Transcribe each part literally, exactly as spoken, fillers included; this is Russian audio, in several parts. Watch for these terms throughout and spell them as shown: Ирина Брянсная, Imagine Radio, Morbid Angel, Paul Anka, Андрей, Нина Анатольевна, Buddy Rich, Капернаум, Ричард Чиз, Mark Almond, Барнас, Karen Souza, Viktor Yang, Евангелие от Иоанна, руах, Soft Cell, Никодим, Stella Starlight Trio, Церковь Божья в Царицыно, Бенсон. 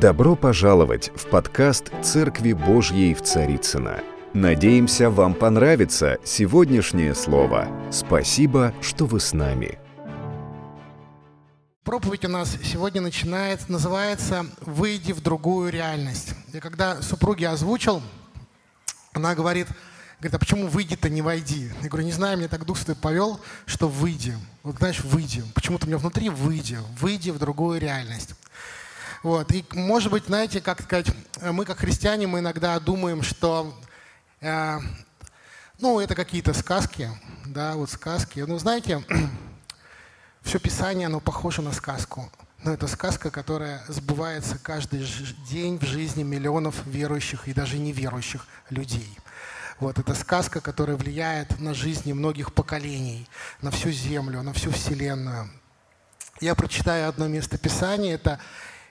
Добро пожаловать в подкаст «Церкви Божьей в Царицыно». Надеемся, вам понравится сегодняшнее слово. Спасибо, что вы с нами. Проповедь у нас сегодня начинается, называется «Выйди в другую реальность». И когда супруге озвучил, она говорит, говорит, а почему «выйди»-то не «войди»? Я говорю, не знаю, мне так Дух Святой повел, что «выйди». Вот знаешь, «выйди». Почему-то у меня внутри «выйди». «Выйди в другую реальность». Вот. И, может быть, знаете, как сказать, мы, как христиане, мы иногда думаем, что э, ну, это какие-то сказки, да, вот сказки. Ну, знаете, все Писание, оно похоже на сказку. Но это сказка, которая сбывается каждый день в жизни миллионов верующих и даже неверующих людей. Вот, это сказка, которая влияет на жизни многих поколений, на всю землю, на всю вселенную. Я прочитаю одно место Писания, это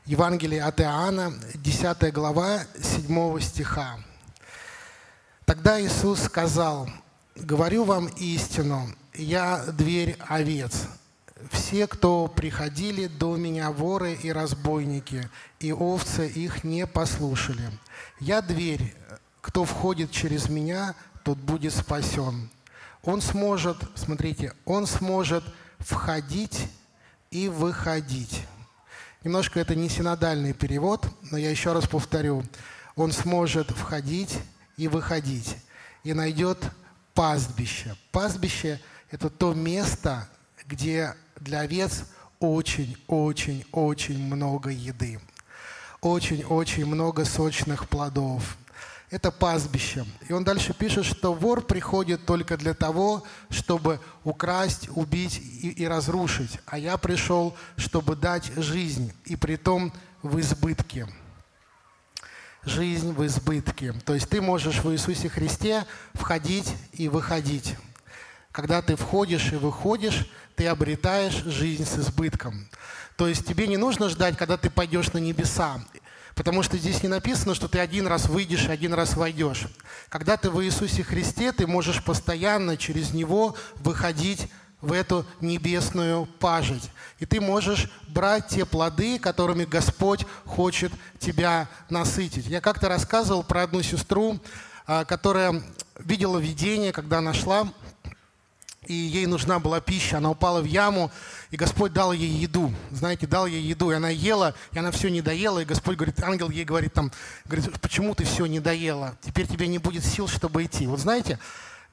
Евангелие от Иоанна, десятая глава, седьмого стиха. «Тогда Иисус сказал, говорю вам истину, я дверь овец. Все, кто приходили до меня, воры и разбойники, и овцы их не послушали. Я дверь, кто входит через меня, тот будет спасен. Он сможет, смотрите, он сможет входить и выходить». Немножко это не синодальный перевод, но я еще раз повторю. Он сможет входить и выходить, и найдет пастбище. Пастбище – это то место, где для овец очень-очень-очень много еды, очень-очень много сочных плодов. Это пастбище. И он дальше пишет, что вор приходит только для того, чтобы украсть, убить и, и разрушить. А я пришел, чтобы дать жизнь, и притом в избытке. Жизнь в избытке. То есть ты можешь в Иисусе Христе входить и выходить. Когда ты входишь и выходишь, ты обретаешь жизнь с избытком. То есть тебе не нужно ждать, когда ты пойдешь на небеса. Потому что здесь не написано, что ты один раз выйдешь, один раз войдешь. Когда ты в Иисусе Христе, ты можешь постоянно через Него выходить в эту небесную пажить. И ты можешь брать те плоды, которыми Господь хочет тебя насытить. Я как-то рассказывал про одну сестру, которая видела видение, когда она шла, и ей нужна была пища. Она упала в яму, и Господь дал ей еду. Знаете, дал ей еду, и она ела, и она все не доела. И Господь говорит, ангел ей говорит, там, говорит, почему ты все не доела? Теперь тебе не будет сил, чтобы идти. Вот знаете,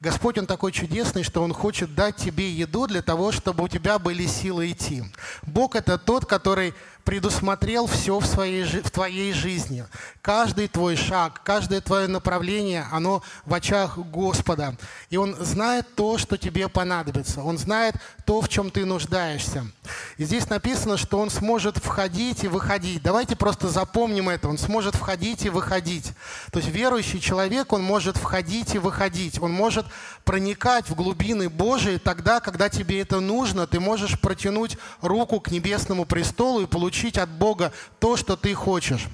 Господь, Он такой чудесный, что Он хочет дать тебе еду для того, чтобы у тебя были силы идти. Бог – это тот, который предусмотрел все в, своей, в твоей жизни. Каждый твой шаг, каждое твое направление, оно в очах Господа. И Он знает то, что тебе понадобится. Он знает то, в чем ты нуждаешься. И здесь написано, что Он сможет входить и выходить. Давайте просто запомним это. Он сможет входить и выходить. То есть верующий человек, он может входить и выходить. Он может проникать в глубины Божии тогда, когда тебе это нужно. Ты можешь протянуть руку к небесному престолу и получить Получить от Бога то, что ты хочешь.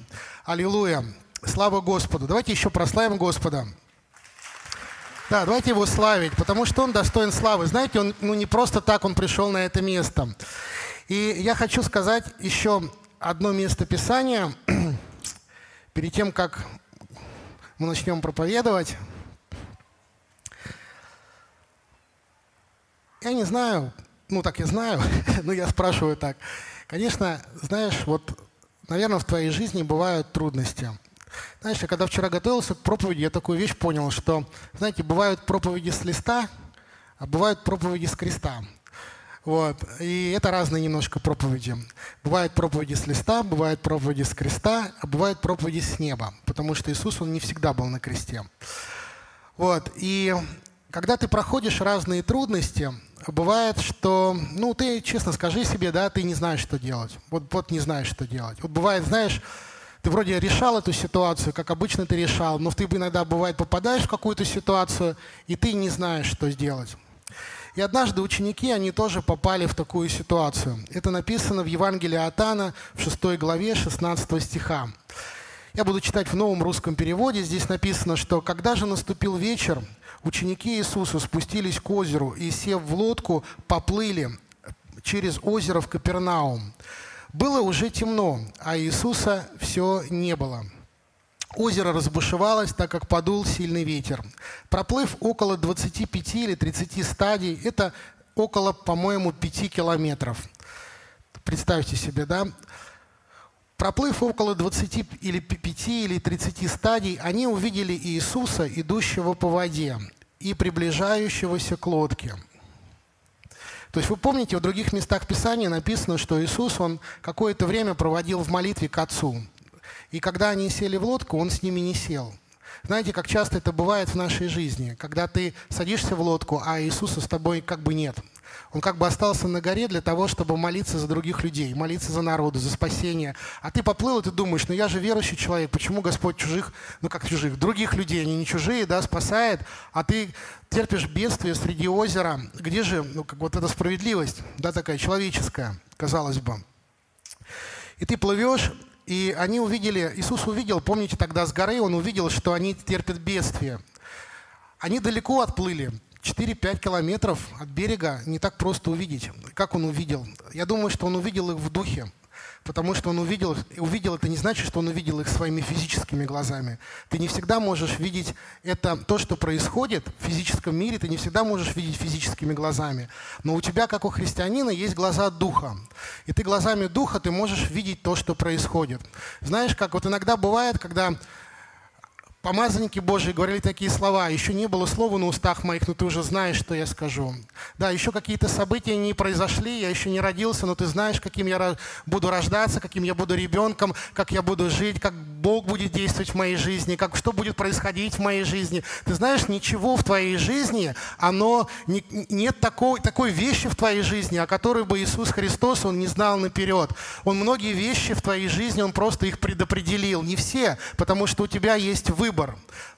Аллилуйя. Слава Господу. Давайте еще прославим Господа. Да, давайте Его славить, потому что Он достоин славы. Знаете, Он ну, не просто так Он пришел на это место. И я хочу сказать еще одно место Писания, перед тем, как мы начнем проповедовать. Я не знаю, ну так я знаю, но я спрашиваю так. Конечно, знаешь, вот, наверное, в твоей жизни бывают трудности. Знаешь, я когда вчера готовился к проповеди, я такую вещь понял, что, знаете, бывают проповеди с листа, а бывают проповеди с креста. Вот. И это разные немножко проповеди. Бывают проповеди с листа, бывают проповеди с креста, а бывают проповеди с неба, потому что Иисус, Он не всегда был на кресте. Вот. И когда ты проходишь разные трудности, бывает, что, ну, ты, честно скажи себе, да, ты не знаешь, что делать. Вот, вот не знаешь, что делать. Вот бывает, знаешь, ты вроде решал эту ситуацию, как обычно ты решал, но ты иногда, бывает, попадаешь в какую-то ситуацию, и ты не знаешь, что сделать. И однажды ученики, они тоже попали в такую ситуацию. Это написано в Евангелии от Иоанна, в шестой главе, шестнадцатого стиха. Я буду читать в новом русском переводе. Здесь написано, что «Когда же наступил вечер, ученики Иисуса спустились к озеру и, сев в лодку, поплыли через озеро в Капернаум. Было уже темно, а Иисуса все не было. Озеро разбушевалось, так как подул сильный ветер. Проплыв около двадцати пяти или тридцати стадий, это около, по-моему, пяти километров. Представьте себе, да? Проплыв около двадцати или пяти или тридцати стадий, они увидели Иисуса, идущего по воде и приближающегося к лодке. То есть вы помните, в других местах Писания написано, что Иисус, он какое-то время проводил в молитве к Отцу. И когда они сели в лодку, он с ними не сел. Знаете, как часто это бывает в нашей жизни, когда ты садишься в лодку, а Иисуса с тобой как бы нет. Он как бы остался на горе для того, чтобы молиться за других людей, молиться за народы, за спасение. А ты поплыл, и ты думаешь, ну я же верующий человек, почему Господь чужих, ну как чужих, других людей, они не чужие, да, спасает, а ты терпишь бедствие среди озера. Где же, ну как вот эта справедливость, да, такая человеческая, казалось бы. И ты плывешь, и они увидели, Иисус увидел, помните, тогда с горы он увидел, что они терпят бедствие. Они далеко отплыли. четыре-пять километров от берега не так просто увидеть. Как он увидел? Я думаю, что он увидел их в духе, потому что он увидел, увидел это не значит, что он увидел их своими физическими глазами. Ты не всегда можешь видеть это, то, что происходит в физическом мире, ты не всегда можешь видеть физическими глазами. Но у тебя, как у христианина, есть глаза духа. И ты глазами духа ты можешь видеть то, что происходит. Знаешь, как вот иногда бывает, когда... Помазанники Божии говорили такие слова. «Еще не было слова на устах моих, но ты уже знаешь, что я скажу». Да, еще какие-то события не произошли, я еще не родился, но ты знаешь, каким я буду рождаться, каким я буду ребенком, как я буду жить, как Бог будет действовать в моей жизни, как, что будет происходить в моей жизни. Ты знаешь, ничего в твоей жизни, оно, не, нет такой, такой вещи в твоей жизни, о которой бы Иисус Христос, Он не знал наперед. Он многие вещи в твоей жизни, Он просто их предопределил. Не все, потому что у тебя есть выбор.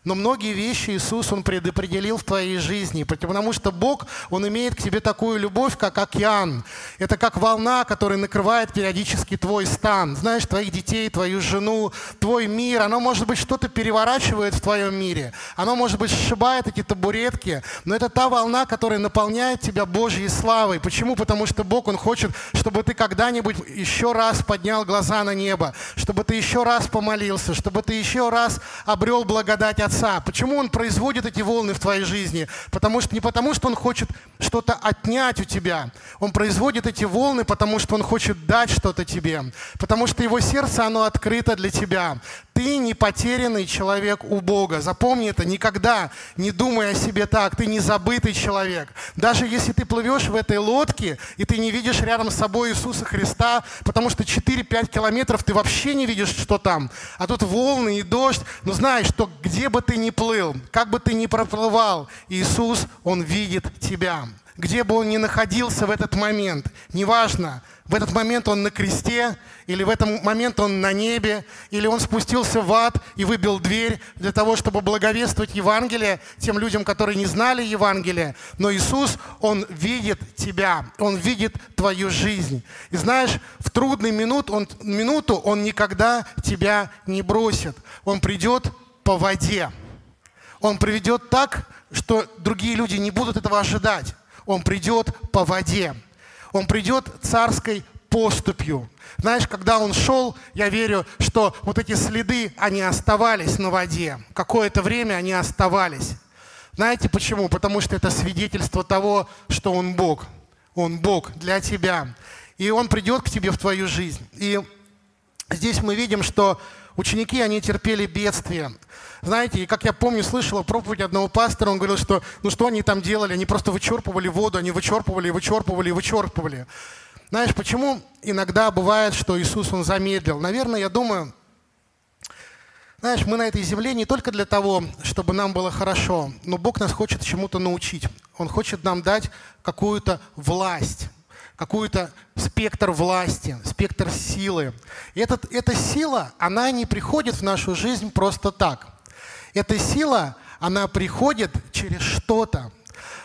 Но многие вещи Иисус, Он предопределил в твоей жизни, потому что Бог, Он имеет к тебе такую любовь, как океан. Это как волна, которая накрывает периодически твой стан, знаешь, твоих детей, твою жену, твой мир. Оно, может быть, что-то переворачивает в твоем мире, оно, может быть, сшибает эти табуретки, но это та волна, которая наполняет тебя Божьей славой. Почему? Потому что Бог, Он хочет, чтобы ты когда-нибудь еще раз поднял глаза на небо, чтобы ты еще раз помолился, чтобы ты еще раз обрел благодать Отца. Почему Он производит эти волны в твоей жизни? Потому что не потому, что Он хочет что-то отнять у тебя. Он производит эти волны, потому что Он хочет дать что-то тебе. Потому что Его сердце, оно открыто для тебя. Ты не потерянный человек у Бога. Запомни это никогда, не думай о себе так. Ты не забытый человек. Даже если ты плывешь в этой лодке, и ты не видишь рядом с собой Иисуса Христа, потому что четыре-пять километров ты вообще не видишь, что там. А тут волны и дождь. Но знаешь, что где бы ты ни плыл, как бы ты ни проплывал, Иисус, Он видит тебя. Где бы Он ни находился в этот момент, неважно, в этот момент Он на кресте, или в этот момент Он на небе, или Он спустился в ад и выбил дверь для того, чтобы благовествовать Евангелие тем людям, которые не знали Евангелие. Но Иисус, Он видит тебя, Он видит твою жизнь. И знаешь, в трудную минуту он, минуту он никогда тебя не бросит. Он придет по воде. Он приведет так, что другие люди не будут этого ожидать. Он придет по воде. Он придет царской поступью. Знаешь, когда Он шел, я верю, что вот эти следы, они оставались на воде. Какое-то время они оставались. Знаете почему? Потому что это свидетельство того, что Он Бог. Он Бог для тебя. И Он придет к тебе в твою жизнь. И здесь мы видим, что ученики, они терпели бедствие. Знаете, и как я помню, слышала проповедь одного пастора, он говорил, что ну что они там делали, они просто вычерпывали воду, они вычерпывали, вычерпывали, вычерпывали. Знаешь, почему иногда бывает, что Иисус, Он замедлил? Наверное, я думаю, знаешь, мы на этой земле не только для того, чтобы нам было хорошо, но Бог нас хочет чему-то научить. Он хочет нам дать какую-то власть. Какой-то спектр власти, спектр силы. Этот, эта сила, она не приходит в нашу жизнь просто так. Эта сила, она приходит через что-то.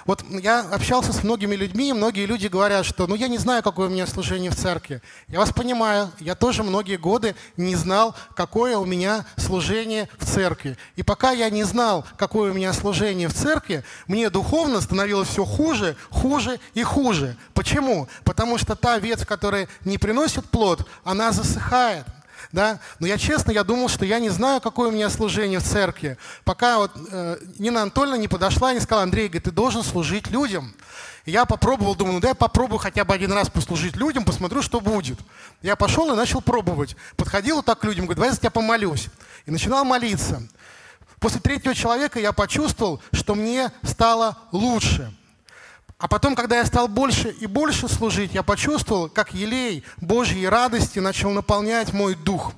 Вот я общался с многими людьми, и многие люди говорят, что ну я не знаю, какое у меня служение в церкви. Я вас понимаю, я тоже многие годы не знал, какое у меня служение в церкви. И пока я не знал, какое у меня служение в церкви, мне духовно становилось все хуже, хуже и хуже. Почему? Потому что та ветвь, которая не приносит плод, она засыхает. Да? Но я честно, я думал, что я не знаю, какое у меня служение в церкви. Пока вот, э, Нина Анатольевна не подошла и не сказала: Андрей, говорит, ты должен служить людям. И я попробовал, думаю, ну да я попробую хотя бы один раз послужить людям, посмотрю, что будет. Я пошел и начал пробовать. Подходил вот так к людям, говорю: давай я за тебя помолюсь. И начинал молиться. После третьего человека я почувствовал, что мне стало лучше. А потом, когда я стал больше и больше служить, я почувствовал, как елей Божьей радости начал наполнять мой дух.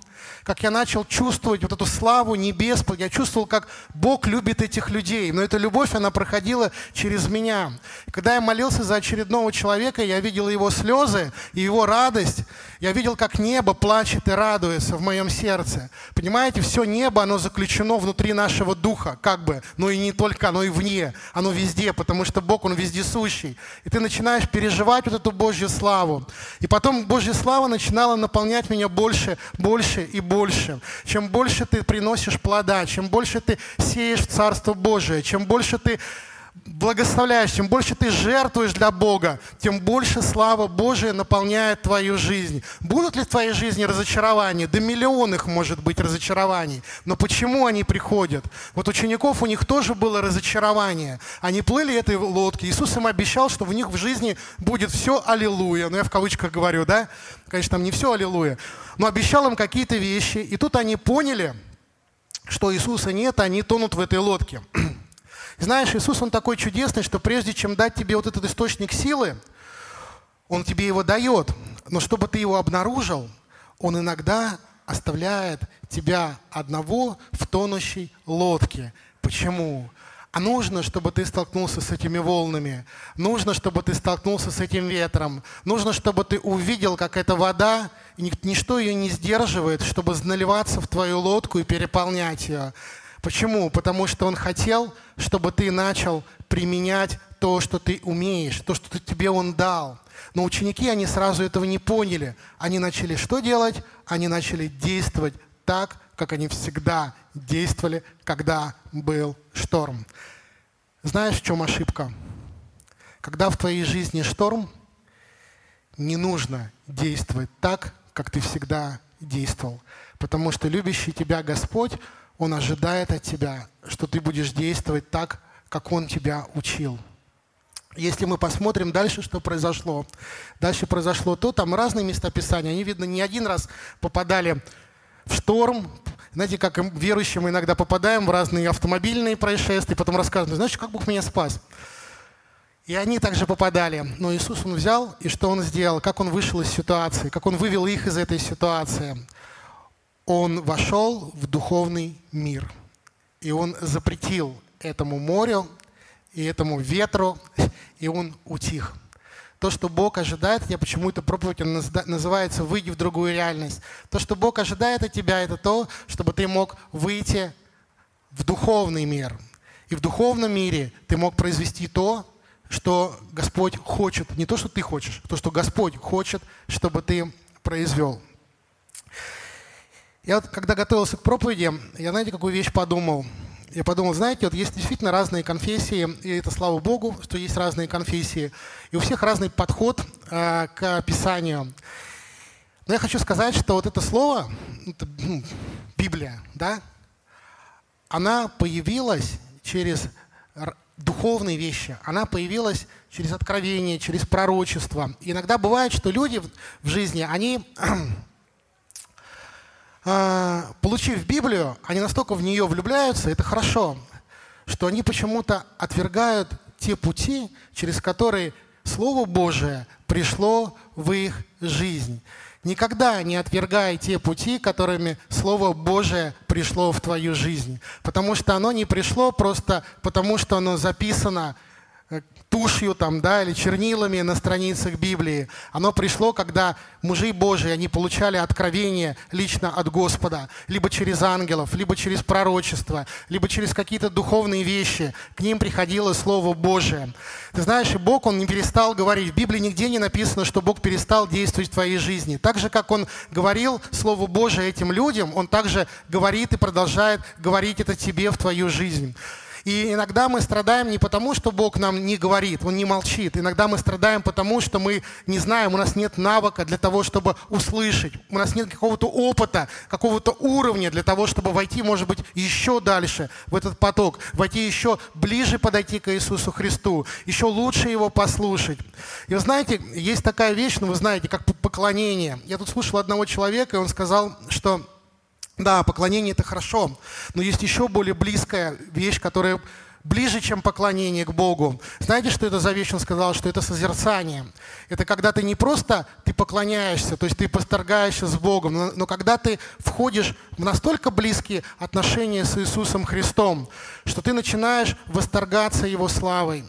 Как я начал чувствовать вот эту славу небес, я чувствовал, как Бог любит этих людей. Но эта любовь, она проходила через меня. Когда я молился за очередного человека, я видел его слезы и его радость. Я видел, как небо плачет и радуется в моем сердце. Понимаете, все небо, оно заключено внутри нашего духа, как бы. Но и не только, оно и вне, оно везде, потому что Бог, Он вездесущий. И ты начинаешь переживать вот эту Божью славу. И потом Божья слава начинала наполнять меня больше, больше и больше. Чем больше ты приносишь плода, чем больше ты сеешь в Царство Божие, чем больше ты благословляешь, чем больше ты жертвуешь для Бога, тем больше слава Божия наполняет твою жизнь. Будут ли в твоей жизни разочарования? Да миллион их может быть разочарований. Но почему они приходят? Вот учеников, у них тоже было разочарование. Они плыли этой лодки. Иисус им обещал, что в них в жизни будет все аллилуйя. Ну, я в кавычках говорю, да? Конечно, там не все аллилуйя. Но обещал им какие-то вещи. И тут они поняли, что Иисуса нет, они тонут в этой лодке. Знаешь, Иисус, Он такой чудесный, что прежде чем дать тебе вот этот источник силы, Он тебе его дает. Но чтобы ты его обнаружил, Он иногда оставляет тебя одного в тонущей лодке. Почему? А нужно, чтобы ты столкнулся с этими волнами. Нужно, чтобы ты столкнулся с этим ветром. Нужно, чтобы ты увидел, как эта вода, и ничто ее не сдерживает, чтобы наливаться в твою лодку и переполнять ее. Почему? Потому что Он хотел, чтобы ты начал применять то, что ты умеешь, то, что тебе Он дал. Но ученики, они сразу этого не поняли. Они начали что делать? Они начали действовать так, как они всегда действовали, когда был шторм. Знаешь, в чем ошибка? Когда в твоей жизни шторм, не нужно действовать так, как ты всегда действовал. Потому что любящий тебя Господь, Он ожидает от тебя, что ты будешь действовать так, как Он тебя учил. Если мы посмотрим дальше, что произошло. Дальше произошло то, там разные места Писания. Они, видно, не один раз попадали в шторм. Знаете, как верующие мы иногда попадаем в разные автомобильные происшествия, потом рассказываем, знаешь, как Бог меня спас. И они также попадали. Но Иисус, Он взял, и что Он сделал? Как Он вышел из ситуации? Как Он вывел их из этой ситуации? Он вошел в духовный мир, и Он запретил этому морю и этому ветру, и он утих. То, что Бог ожидает, я почему-то проповедь называется «Выйди в другую реальность». То, что Бог ожидает от тебя, это то, чтобы ты мог выйти в духовный мир. И в духовном мире ты мог произвести то, что Господь хочет. Не то, что ты хочешь, то, что Господь хочет, чтобы ты произвел. Я вот, когда готовился к проповеди, я, знаете, какую вещь подумал? Я подумал, знаете, вот есть действительно разные конфессии, и это слава Богу, что есть разные конфессии, и у всех разный подход э, к Писанию. Но я хочу сказать, что вот это слово, это, ну, Библия, да, она появилась через духовные вещи, она появилась через откровение, через пророчество. И иногда бывает, что люди в, в жизни, они... получив Библию, они настолько в нее влюбляются, это хорошо, что они почему-то отвергают те пути, через которые Слово Божие пришло в их жизнь. Никогда не отвергай те пути, которыми Слово Божие пришло в твою жизнь, потому что оно не пришло просто потому, что оно записано тушью там, да, или чернилами на страницах Библии. Оно пришло, когда мужи Божии, они получали откровение лично от Господа, либо через ангелов, либо через пророчество, либо через какие-то духовные вещи. К ним приходило Слово Божие. Ты знаешь, и Бог, Он не перестал говорить. В Библии нигде не написано, что Бог перестал действовать в твоей жизни. Так же, как Он говорил Слово Божие этим людям, Он также говорит и продолжает говорить это тебе в твою жизнь. И иногда мы страдаем не потому, что Бог нам не говорит, Он не молчит. Иногда мы страдаем потому, что мы не знаем, у нас нет навыка для того, чтобы услышать. У нас нет какого-то опыта, какого-то уровня для того, чтобы войти, может быть, еще дальше в этот поток. Войти еще ближе, подойти к Иисусу Христу. Еще лучше Его послушать. И вы знаете, есть такая вещь, ну вы знаете, как поклонение. Я тут слушал одного человека, и он сказал, что... Да, поклонение – это хорошо, но есть еще более близкая вещь, которая ближе, чем поклонение к Богу. Знаете, что это за вещь? Он сказал, что это созерцание. Это когда ты не просто ты поклоняешься, то есть ты восторгаешься с Богом, но, но когда ты входишь в настолько близкие отношения с Иисусом Христом, что ты начинаешь восторгаться Его славой.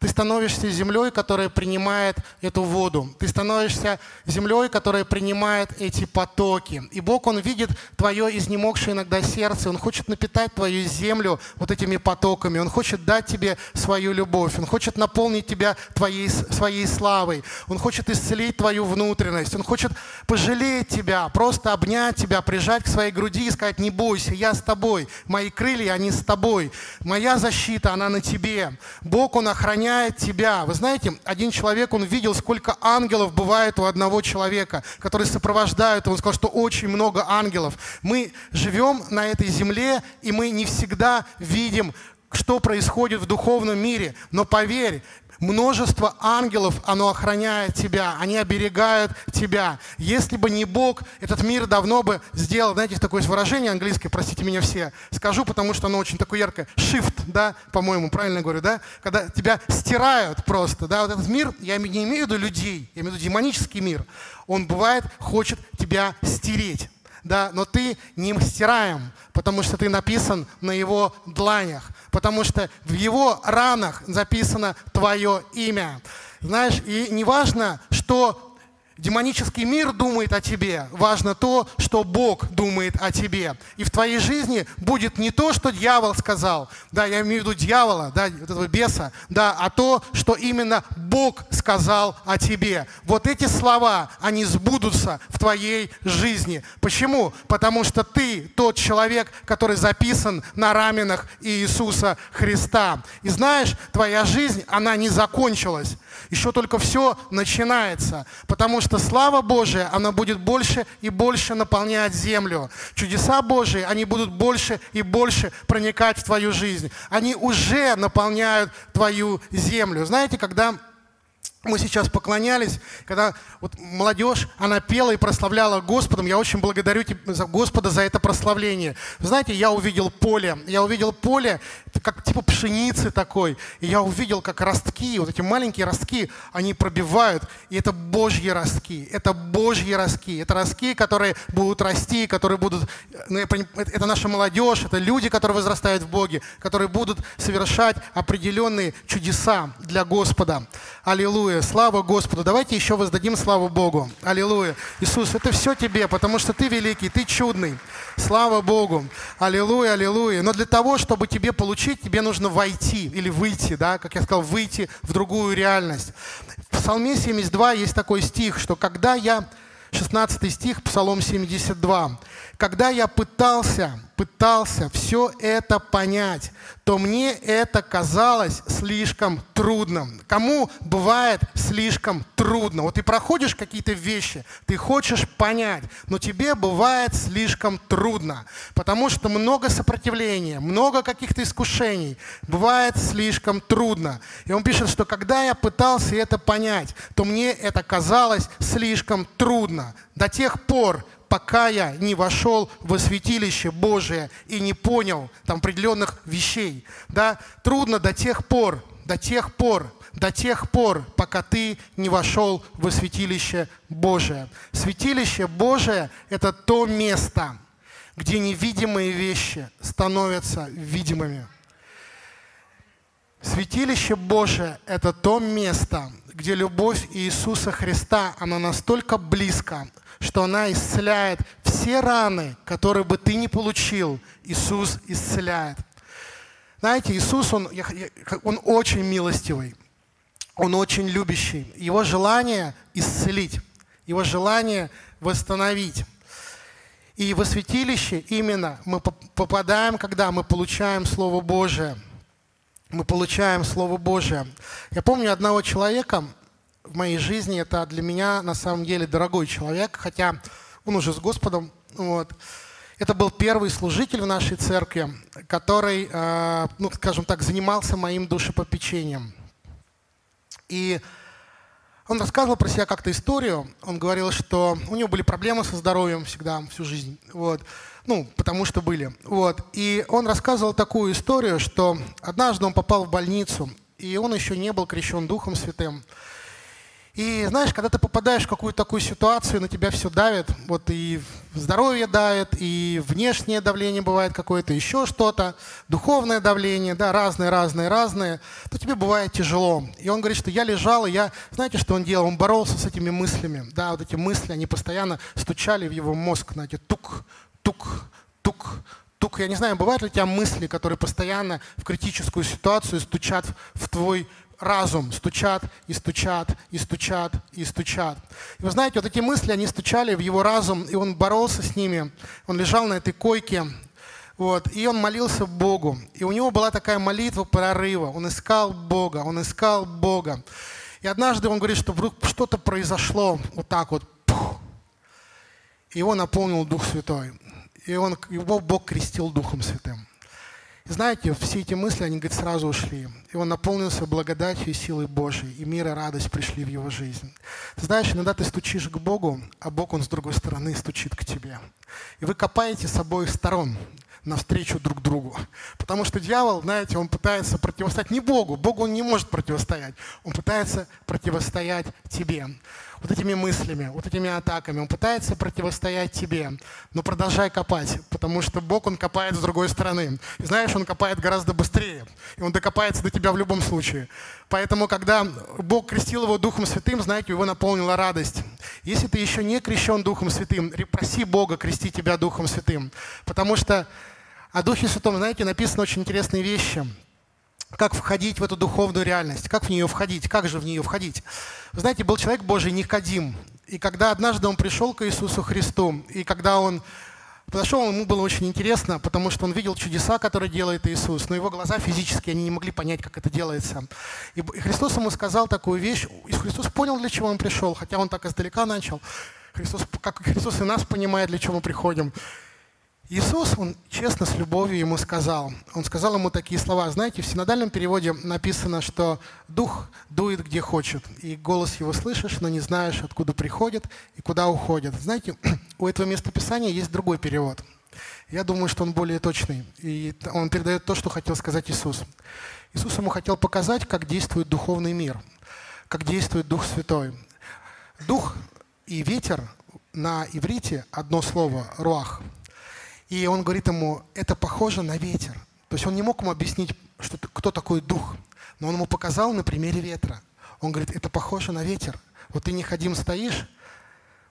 Ты становишься землей, которая принимает эту воду. Ты становишься землей, которая принимает эти потоки. И Бог, Он видит твое изнемогшее иногда сердце. Он хочет напитать твою землю вот этими потоками. Он хочет дать тебе свою любовь. Он хочет наполнить тебя твоей, своей славой. Он хочет исцелить твою внутренность. Он хочет пожалеть тебя, просто обнять тебя, прижать к своей груди и сказать: не бойся, я с тобой. Мои крылья, они с тобой. Моя защита, она на тебе. Бог, Он охраняет тебя. Вы знаете, один человек, он видел, сколько ангелов бывает у одного человека, которые сопровождают его. Он сказал, что очень много ангелов. Мы живем на этой земле, и мы не всегда видим, что происходит в духовном мире. Но поверь, множество ангелов, оно охраняет тебя, они оберегают тебя. Если бы не Бог, этот мир давно бы сделал, знаете, такое выражение английское, простите меня все, скажу, потому что оно очень такое яркое, shift, да, по-моему, правильно говорю, да, когда тебя стирают просто, да, вот этот мир, я не имею в виду людей, я имею в виду демонический мир, он бывает, хочет тебя стереть. Да, но ты не стираем, потому что ты написан на Его дланях, потому что в Его ранах записано твое имя. Знаешь, и не важно, что демонический мир думает о тебе, важно то, что Бог думает о тебе. И в твоей жизни будет не то, что дьявол сказал, да, я имею в виду дьявола, да, вот этого беса, да, а то, что именно Бог сказал о тебе. Вот эти слова, они сбудутся в твоей жизни. Почему? Потому что ты тот человек, который записан на раменах Иисуса Христа. И знаешь, твоя жизнь, она не закончилась. Еще только все начинается, потому что слава Божия, она будет больше и больше наполнять землю. Чудеса Божии, они будут больше и больше проникать в твою жизнь. Они уже наполняют твою землю. Знаете, когда мы сейчас поклонялись, когда вот молодежь, она пела и прославляла Господа. Я очень благодарю Господа за это прославление. Знаете, я увидел поле. Я увидел поле, как типа пшеницы такой. И я увидел, как ростки, вот эти маленькие ростки, они пробивают. И это Божьи ростки. Это Божьи ростки. Это ростки, которые будут расти, которые будут... Это наша молодежь, это люди, которые возрастают в Боге, которые будут совершать определенные чудеса для Господа. Аллилуйя. Слава Господу. Давайте еще воздадим славу Богу. Аллилуйя. Иисус, это все Тебе, потому что Ты великий, Ты чудный. Слава Богу. Аллилуйя, аллилуйя. Но для того, чтобы Тебе получить, Тебе нужно войти или выйти, да, как я сказал, выйти в другую реальность. В Псалме семьдесят два есть такой стих, что когда я... шестнадцатый стих, Псалом семьдесят два. «Когда я пытался, пытался все это понять, то мне это казалось слишком трудным». Кому бывает слишком трудно? Вот ты проходишь какие-то вещи, ты хочешь понять, но тебе бывает слишком трудно, потому что много сопротивления, много каких-то искушений, бывает слишком трудно. И он пишет, что «когда я пытался это понять, то мне это казалось слишком трудно». До тех пор, пока я не вошел во святилище Божие и не понял там определенных вещей. Да? Трудно до тех пор, до тех пор, до тех пор, пока ты не вошел во святилище Божие. Святилище Божие – это то место, где невидимые вещи становятся видимыми. Святилище Божие – это то место, где любовь Иисуса Христа, она настолько близко, что она исцеляет все раны, которые бы ты не получил. Иисус исцеляет. Знаете, Иисус, он, он очень милостивый, он очень любящий. Его желание исцелить, его желание восстановить. И во святилище именно мы попадаем, когда мы получаем Слово Божие. Мы получаем Слово Божие. Я помню одного человека в моей жизни, это для меня на самом деле дорогой человек, хотя он уже с Господом. Вот. Это был первый служитель в нашей церкви, который, ну, скажем так, занимался моим душепопечением. И он рассказывал про себя как-то историю. Он говорил, что у него были проблемы со здоровьем всегда, всю жизнь. Вот. Ну, потому что были. Вот. И он рассказывал такую историю, что однажды он попал в больницу, и он еще не был крещен Духом Святым. И знаешь, когда ты попадаешь в какую-то такую ситуацию, на тебя все давит. Вот и здоровье давит, и внешнее давление бывает какое-то, еще что-то, духовное давление, да, разные, разные, разные. То тебе бывает тяжело. И он говорит, что я лежал, и я, знаете, что он делал? Он боролся с этими мыслями. Да, вот эти мысли, они постоянно стучали в его мозг, знаете, тук, тук, тук, тук. Я не знаю, бывают ли у тебя мысли, которые постоянно в критическую ситуацию стучат в твой разум, стучат и стучат, и стучат, и стучат. И вы знаете, вот эти мысли, они стучали в его разум, и он боролся с ними. Он лежал на этой койке, вот, и он молился Богу. И у него была такая молитва прорыва. Он искал Бога, он искал Бога. И однажды он говорит, что вдруг что-то произошло, вот так вот. Пух, и его наполнил Дух Святой. И он, его Бог крестил Духом Святым. Знаете, все эти мысли, они, говорит, сразу ушли. И он наполнился благодатью и силой Божией, и мир и радость пришли в его жизнь. Ты знаешь, иногда ты стучишь к Богу, а Бог, он с другой стороны стучит к тебе. И вы копаете с обоих сторон навстречу друг другу. Потому что дьявол, знаете, он пытается противостоять не Богу. Богу он не может противостоять. Он пытается противостоять тебе. Вот этими мыслями, вот этими атаками. Он пытается противостоять тебе. Но продолжай копать, потому что Бог, он копает с другой стороны. И знаешь, он копает гораздо быстрее. И он докопается до тебя в любом случае. Поэтому, когда Бог крестил его Духом Святым, знаете, его наполнила радость. Если ты еще не крещен Духом Святым, проси Бога крестить тебя Духом Святым. Потому что о Духе Святом, знаете, написаны очень интересные вещи. Как входить в эту духовную реальность? Как в нее входить? Как же в нее входить? Вы знаете, был человек Божий Никодим. И когда однажды он пришел к Иисусу Христу, и когда он подошел, ему было очень интересно, потому что он видел чудеса, которые делает Иисус, но его глаза физически, они не могли понять, как это делается. И Христос ему сказал такую вещь. И Христос понял, для чего он пришел, хотя он так издалека начал. Христос, как Христос и нас понимает, для чего мы приходим. Иисус, он честно, с любовью ему сказал. Он сказал ему такие слова. Знаете, в синодальном переводе написано, что «дух дует, где хочет, и голос его слышишь, но не знаешь, откуда приходит и куда уходит». Знаете, у этого местописания есть другой перевод. Я думаю, что он более точный, и он передает то, что хотел сказать Иисус. Иисус ему хотел показать, как действует духовный мир, как действует Дух Святой. Дух и ветер на иврите одно слово – «руах». И он говорит ему, это похоже на ветер. То есть он не мог ему объяснить, что, кто такой дух. Но он ему показал на примере ветра. Он говорит, это похоже на ветер. Вот ты, Никодим, стоишь,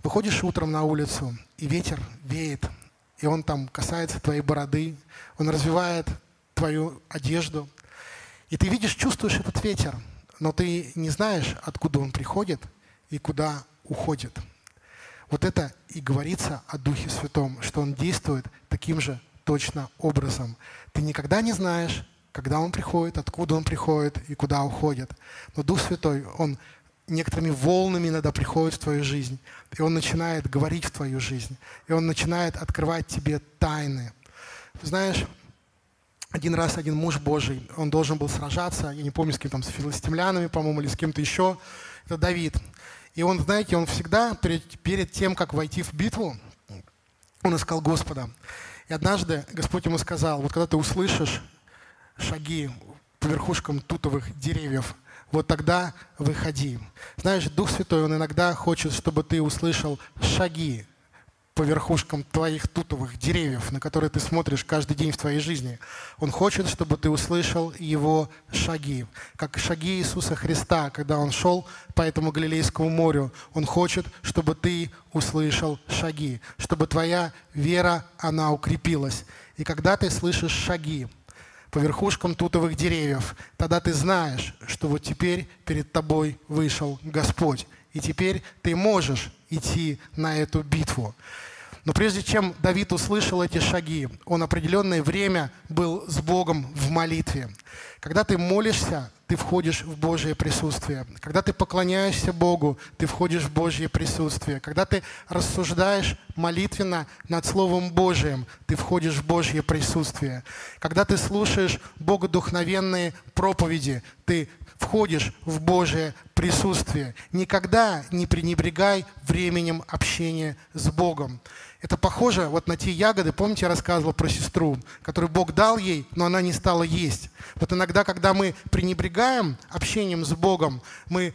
выходишь утром на улицу, и ветер веет. И он там касается твоей бороды, он развивает твою одежду. И ты видишь, чувствуешь этот ветер, но ты не знаешь, откуда он приходит и куда уходит. Вот это и говорится о Духе Святом, что он действует таким же точно образом. Ты никогда не знаешь, когда он приходит, откуда он приходит и куда уходит. Но Дух Святой, он некоторыми волнами иногда приходит в твою жизнь, и он начинает говорить в твою жизнь, и он начинает открывать тебе тайны. Ты знаешь, один раз один муж Божий, он должен был сражаться, я не помню, с кем там, с филистимлянами, по-моему, или с кем-то еще, это Давид. И он, знаете, он всегда перед, перед тем, как войти в битву, он искал Господа. И однажды Господь ему сказал, вот когда ты услышишь шаги по верхушкам тутовых деревьев, вот тогда выходи. Знаешь, Дух Святой, он иногда хочет, чтобы ты услышал шаги по верхушкам твоих тутовых деревьев, на которые ты смотришь каждый день в твоей жизни. Он хочет, чтобы ты услышал его шаги, как шаги Иисуса Христа, когда он шел по этому Галилейскому морю. Он хочет, чтобы ты услышал шаги, чтобы твоя вера, она укрепилась. И когда ты слышишь шаги по верхушкам тутовых деревьев, тогда ты знаешь, что вот теперь перед тобой вышел Господь. И теперь ты можешь идти на эту битву. Но прежде чем Давид услышал эти шаги, он определенное время был с Богом в молитве. Когда ты молишься, ты входишь в Божье присутствие. Когда ты поклоняешься Богу, ты входишь в Божье присутствие. Когда ты рассуждаешь молитвенно над Словом Божиим, ты входишь в Божье присутствие. Когда ты слушаешь богодухновенные проповеди, ты входишь в Божие присутствие. Никогда не пренебрегай временем общения с Богом. Это похоже вот на те ягоды, помните, я рассказывал про сестру, которую Бог дал ей, но она не стала есть. Вот иногда, когда мы пренебрегаем общением с Богом, мы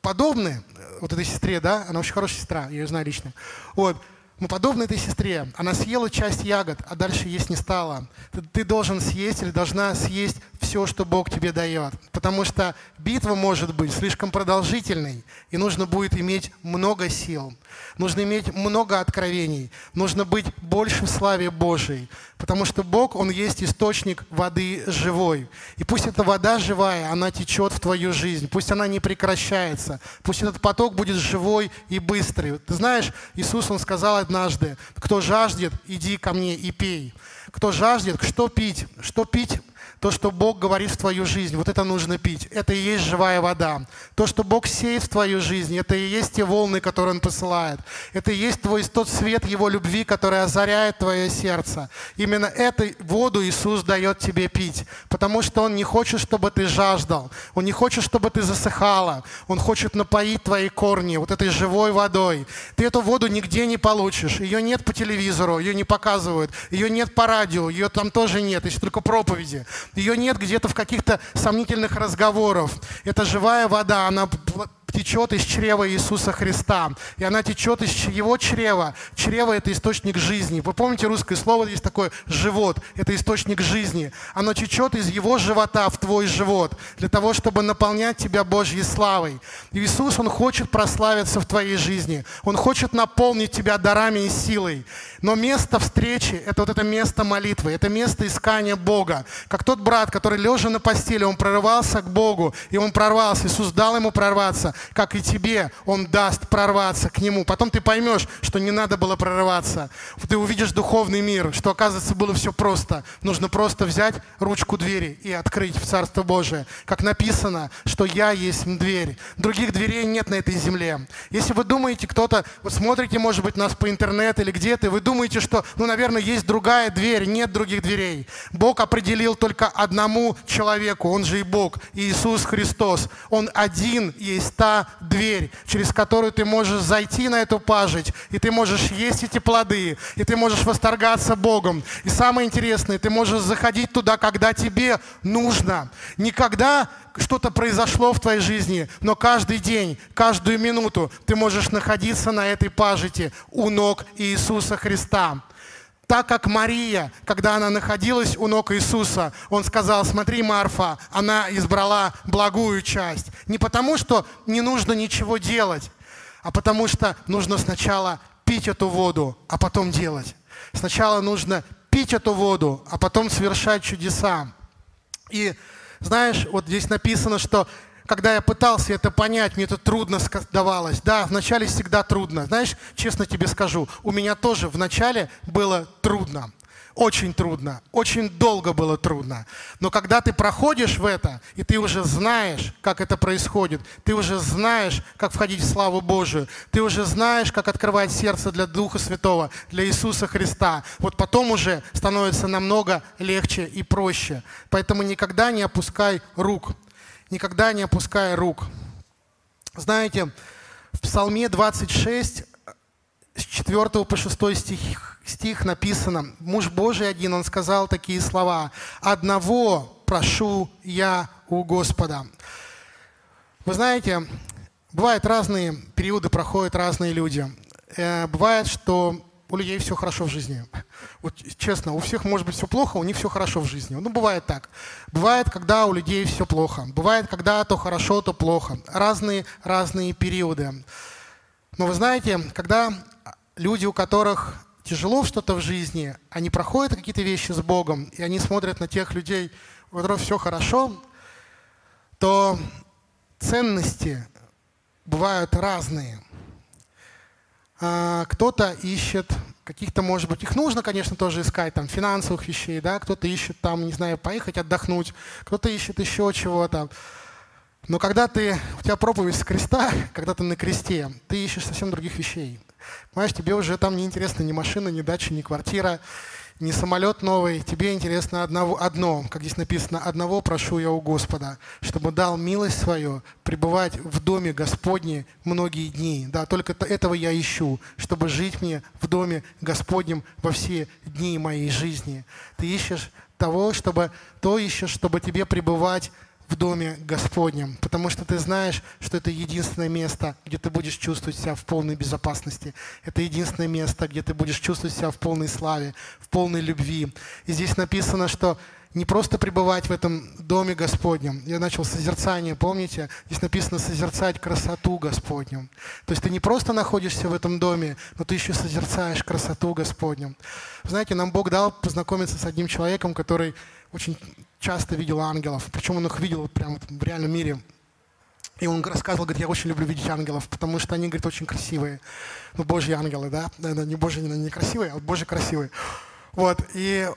подобны вот этой сестре, да, она очень хорошая сестра, я ее знаю лично, вот, мы подобны этой сестре, она съела часть ягод, а дальше есть не стала. Ты, ты должен съесть или должна съесть все, что Бог тебе дает, потому что битва может быть слишком продолжительной, и нужно будет иметь много сил, нужно иметь много откровений, нужно быть больше в славе Божьей, потому что Бог, Он есть источник воды живой. И пусть эта вода живая, она течет в твою жизнь, пусть она не прекращается, пусть этот поток будет живой и быстрый. Ты знаешь, Иисус, Он сказал однажды: кто жаждет, иди ко мне и пей. Кто жаждет, что пить? Что пить? То, что Бог говорит в твою жизнь, вот это нужно пить. Это и есть живая вода. То, что Бог сеет в твою жизнь, это и есть те волны, которые Он посылает. Это и есть твой, тот свет Его любви, который озаряет твое сердце. Именно эту воду Иисус дает тебе пить, потому что Он не хочет, чтобы ты жаждал. Он не хочет, чтобы ты засыхала. Он хочет напоить твои корни вот этой живой водой. Ты эту воду нигде не получишь. Ее нет по телевизору, ее не показывают. Ее нет по радио, ее там тоже нет, еще только проповеди. Ее нет где-то в каких-то сомнительных разговорах. Это живая вода, она течет из чрева Иисуса Христа. И она течет из Его чрева. Чрево – это источник жизни. Вы помните русское слово, есть такое «живот». Это источник жизни. Оно течет из Его живота в твой живот, для того, чтобы наполнять тебя Божьей славой. Иисус, Он хочет прославиться в твоей жизни. Он хочет наполнить тебя дарами и силой. Но место встречи – это вот это место молитвы, это место искания Бога. Как тот брат, который лежа на постели, он прорывался к Богу, и он прорвался. Иисус дал ему прорваться. Как и тебе, Он даст прорваться к Нему. Потом ты поймешь, что не надо было прорываться. Ты увидишь духовный мир, что, оказывается, было все просто. Нужно просто взять ручку двери и открыть в Царство Божие. Как написано, что «Я есть дверь». Других дверей нет на этой земле. Если вы думаете, кто-то, вот смотрите, может быть, нас по интернету или где-то, вы думаете, что, ну, наверное, есть другая дверь, нет других дверей. Бог определил только одному человеку, Он же и Бог, Иисус Христос. Он один есть та дверь, через которую ты можешь зайти на эту пажить, и ты можешь есть эти плоды, и ты можешь восторгаться Богом. И самое интересное, ты можешь заходить туда, когда тебе нужно. Никогда что-то произошло в твоей жизни, но каждый день, каждую минуту ты можешь находиться на этой пажите у ног Иисуса Христа. Так как Мария, когда она находилась у ног Иисуса, Он сказал: смотри, Марфа, она избрала благую часть. Не потому, что не нужно ничего делать, а потому что нужно сначала пить эту воду, а потом делать. Сначала нужно пить эту воду, а потом совершать чудеса. И знаешь, вот здесь написано, что когда я пытался это понять, мне это трудно давалось. Да, вначале всегда трудно. Знаешь, честно тебе скажу, у меня тоже вначале было трудно. Очень трудно, очень долго было трудно. Но когда ты проходишь в это, и ты уже знаешь, как это происходит, ты уже знаешь, как входить в славу Божию, ты уже знаешь, как открывать сердце для Духа Святого, для Иисуса Христа, вот потом уже становится намного легче и проще. Поэтому никогда не опускай рук. Никогда не опуская рук. Знаете, в Псалме двадцать шесть, с четвёртого по шестой стих, стих написано, муж Божий один, он сказал такие слова: «Одного прошу я у Господа». Вы знаете, бывают разные периоды, проходят разные люди. Бывает, что У людей все хорошо в жизни. Вот честно, у всех может быть все плохо, у них все хорошо в жизни. Ну, бывает так. Бывает, когда у людей все плохо. Бывает, когда то хорошо, то плохо. Разные, разные периоды. Но вы знаете, когда люди, у которых тяжело что-то в жизни, они проходят какие-то вещи с Богом, и они смотрят на тех людей, у которых все хорошо, то ценности бывают разные. Кто-то ищет каких-то, может быть, их нужно, конечно, тоже искать, там, финансовых вещей, да, кто-то ищет, там, не знаю, поехать отдохнуть, кто-то ищет еще чего-то. Но когда ты, у тебя проповедь с креста, когда ты на кресте, ты ищешь совсем других вещей. Понимаешь, тебе уже там не интересно ни машина, ни дача, ни квартира, ни самолет новый. Тебе интересно одного, одно, как здесь написано, «Одного прошу я у Господа, чтобы дал милость свою пребывать в доме Господне многие дни». Да, только этого я ищу, чтобы жить мне в доме Господнем во все дни моей жизни. Ты ищешь того, чтобы, то ищешь, чтобы тебе пребывать в доме Господнем, потому что ты знаешь, что это единственное место, где ты будешь чувствовать себя в полной безопасности. Это единственное место, где ты будешь чувствовать себя в полной славе, в полной любви. И здесь написано, что не просто пребывать в этом доме Господнем. Я начал созерцание, помните? Здесь написано «созерцать красоту Господню». То есть ты не просто находишься в этом доме, но ты еще созерцаешь красоту Господню. Знаете, нам Бог дал познакомиться с одним человеком, который очень часто видел ангелов. Причем он их видел прямо в реальном мире. И он рассказывал, говорит, я очень люблю видеть ангелов, потому что они, говорит, очень красивые. Ну, божьи ангелы, да? Не божьи, не красивые, а божьи красивые. Вот, и...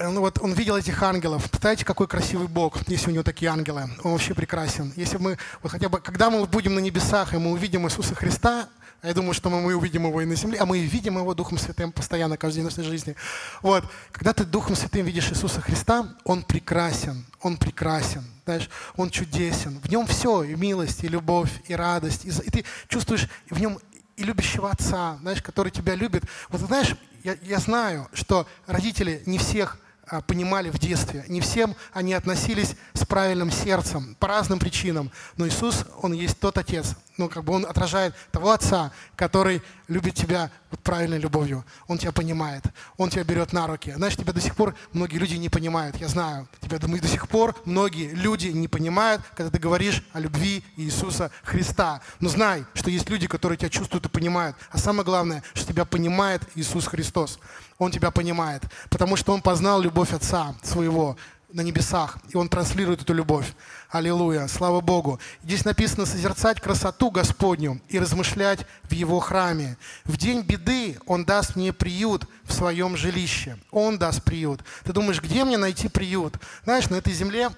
Ну вот он видел этих ангелов. Представляете, какой красивый Бог, если у него такие ангелы. Он вообще прекрасен. Если мы, вот хотя бы, когда мы будем на небесах, и мы увидим Иисуса Христа, я думаю, что мы увидим Его и на земле, а мы видим Его Духом Святым постоянно, каждый день нашей жизни. Вот. Когда ты Духом Святым видишь Иисуса Христа, Он прекрасен, Он прекрасен, знаешь, Он чудесен. В Нем все, и милость, и любовь, и радость. И, и ты чувствуешь в Нем и любящего Отца, знаешь, который тебя любит. Вот знаешь, Я, я знаю, что родители не всех а, понимали в детстве, не всем они относились с правильным сердцем, по разным причинам. Но Иисус, Он есть тот Отец, ну, как бы Он отражает того Отца, который любит тебя вот правильной любовью. Он тебя понимает, Он тебя берет на руки. Знаешь, тебя до сих пор многие люди не понимают, я знаю. Тебя думаю, до сих пор многие люди не понимают, когда ты говоришь о любви Иисуса Христа. Но знай, что есть люди, которые тебя чувствуют и понимают. А самое главное, что тебя понимает Иисус Христос. Он тебя понимает, потому что Он познал любовь Отца своего на небесах, и Он транслирует эту любовь. Аллилуйя, слава Богу. Здесь написано «созерцать красоту Господню и размышлять в Его храме. В день беды Он даст мне приют в своем жилище». Он даст приют. Ты думаешь, где мне найти приют? Знаешь, на этой земле,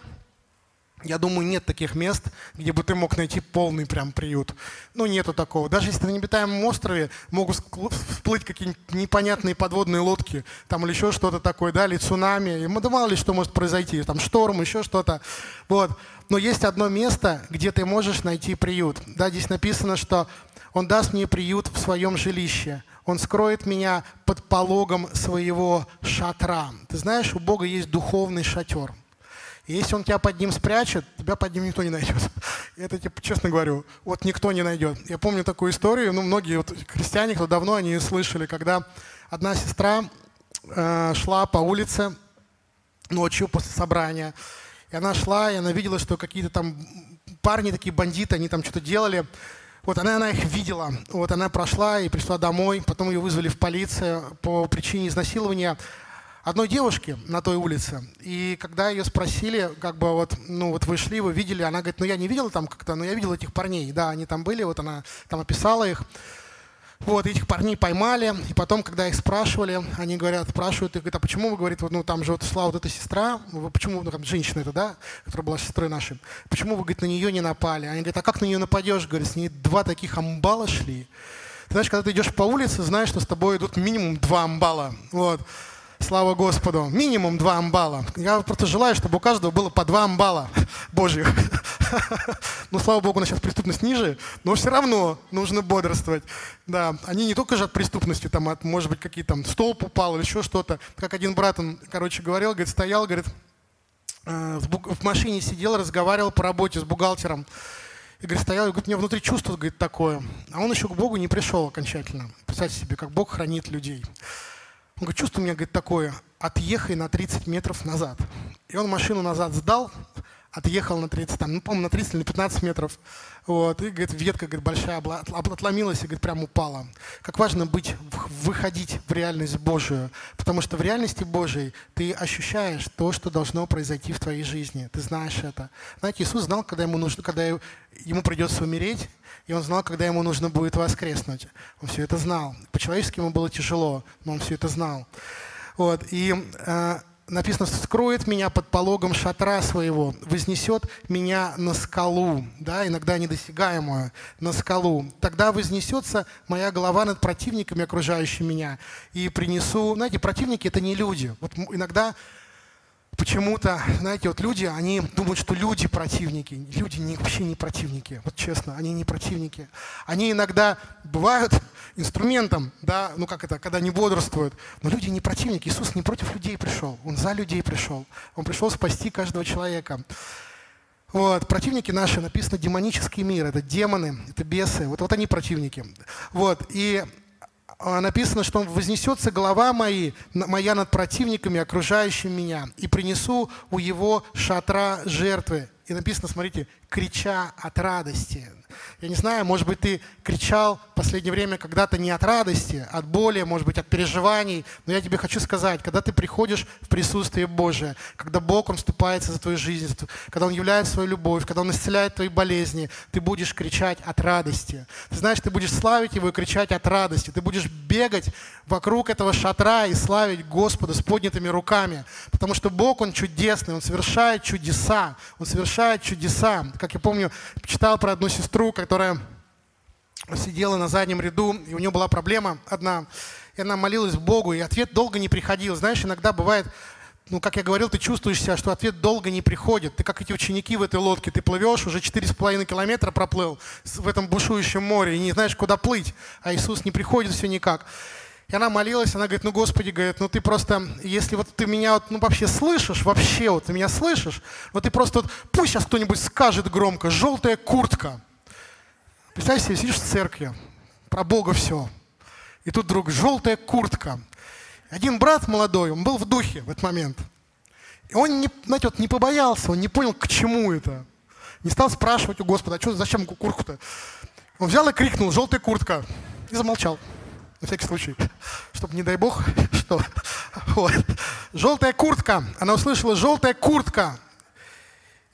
я думаю, нет таких мест, где бы ты мог найти полный прям приют. Ну, нету такого. Даже если ты на необитаемом острове, могут всплыть какие-нибудь непонятные подводные лодки, там или еще что-то такое, да, или цунами. И, да мало ли что может произойти, там шторм, еще что-то. Вот. Но есть одно место, где ты можешь найти приют. Да, здесь написано, что «Он даст мне приют в своем жилище». Он скроет меня под пологом своего шатра. Ты знаешь, у Бога есть духовный шатер. Если Он тебя под ним спрячет, тебя под ним никто не найдет. Это, типа, честно говорю, вот никто не найдет. Я помню такую историю, ну, многие вот христиане, кто давно они слышали, когда одна сестра э, шла по улице ночью после собрания, и она шла, и она видела, что какие-то там парни, такие бандиты, они там что-то делали. Вот она, она их видела. Вот она прошла и пришла домой, потом ее вызвали в полицию по причине изнасилования одной девушки на той улице, и когда ее спросили, как бы вот, ну вот вы шли, вы видели, она говорит, ну я не видела там как-то, но я видела этих парней, да, они там были, вот она там описала их, вот, этих парней поймали, и потом, когда их спрашивали, они говорят, спрашивают их, говорят, а почему вы, говорит, вот, ну там же вот шла вот эта сестра, вы почему, ну там женщина эта, да, которая была сестрой нашей, почему вы, говорит, на нее не напали, они говорят, а как на нее нападешь, говорит, с ней два таких амбала шли, ты знаешь, когда ты идешь по улице, знаешь, что с тобой идут минимум два амбала, вот. Слава Господу. Минимум два амбала. Я просто желаю, чтобы у каждого было по два амбала божьих. Ну, слава Богу, у нас сейчас преступность ниже, но все равно нужно бодрствовать. Да, они не только же от преступности, там, от, может быть, какие-то там столб упал или еще что-то. Как один брат, он, короче, говорил, говорит, стоял, говорит, в машине сидел, разговаривал по работе с бухгалтером. И, говорит, стоял, говорит, у меня внутри чувство, говорит, такое. А он еще к Богу не пришел окончательно. Представьте себе, как Бог хранит людей. Он говорит, чувство у меня, говорит, такое, отъехай на тридцать метров назад. И он машину назад сдал, отъехал на тридцать, там, ну, по-моему, на тридцать или на пятнадцать метров. Вот, и, говорит, ветка, говорит, большая отломилась и, говорит, прям упала. Как важно быть, выходить в реальность Божию, потому что в реальности Божией ты ощущаешь то, что должно произойти в твоей жизни. Ты знаешь это. Знаете, Иисус знал, когда ему нужно, когда ему придется умереть, и он знал, когда ему нужно будет воскреснуть. Он все это знал. По-человечески ему было тяжело, но он все это знал. Вот, и э, написано, скроет меня под пологом шатра своего, вознесет меня на скалу, да, иногда недосягаемую, на скалу. Тогда вознесется моя голова над противниками, окружающими меня, и принесу... Знаете, противники — это не люди. Вот иногда... Почему-то, знаете, вот люди, они думают, что люди противники. Люди не, вообще не противники, вот честно, они не противники. Они иногда бывают инструментом, да, ну как это, когда они бодрствуют. Но люди не противники, Иисус не против людей пришел, Он за людей пришел. Он пришел спасти каждого человека. Вот, противники наши, написано, демонический мир, это демоны, это бесы, вот, вот они противники. Вот, и... Написано, что вознесется голова моя, моя над противниками, окружающими меня, и принесу у его шатра жертвы. И написано, смотрите, крича от радости. Я не знаю, может быть, ты кричал в последнее время когда-то не от радости, от боли, может быть, от переживаний, но я тебе хочу сказать, когда ты приходишь в присутствие Божие, когда Бог, Он вступается за твою жизнь, когда Он являет свою любовь, когда Он исцеляет твои болезни, ты будешь кричать от радости. Ты знаешь, ты будешь славить Его и кричать от радости. Ты будешь бегать вокруг этого шатра и славить Господа с поднятыми руками, потому что Бог, Он чудесный, Он совершает чудеса, Он совершает чудеса. Как я помню, читал про одну сестру, которая сидела на заднем ряду, и у нее была проблема одна, и она молилась Богу, и ответ долго не приходил. Знаешь, иногда бывает, ну, как я говорил, ты чувствуешь себя, что ответ долго не приходит. Ты как эти ученики в этой лодке, ты плывешь, уже четыре с половиной километра проплыл в этом бушующем море, и не знаешь, куда плыть, а Иисус не приходит все никак. И она молилась, она говорит, ну, Господи, говорит, ну, ты просто, если вот ты меня вот, ну, вообще слышишь, вообще вот ты меня слышишь, вот ты просто вот, пусть сейчас кто-нибудь скажет громко, желтая куртка. Представь себе, сидишь в церкви, про Бога все, и тут вдруг желтая куртка. Один брат молодой, он был в духе в этот момент, и он, не, знаете, вот не побоялся, он не понял, к чему это, не стал спрашивать у Господа, а что, зачем куртку-то? Он взял и крикнул, желтая куртка, и замолчал. На всякий случай, чтобы, не дай бог, что. Вот. Желтая куртка. Она услышала «желтая куртка».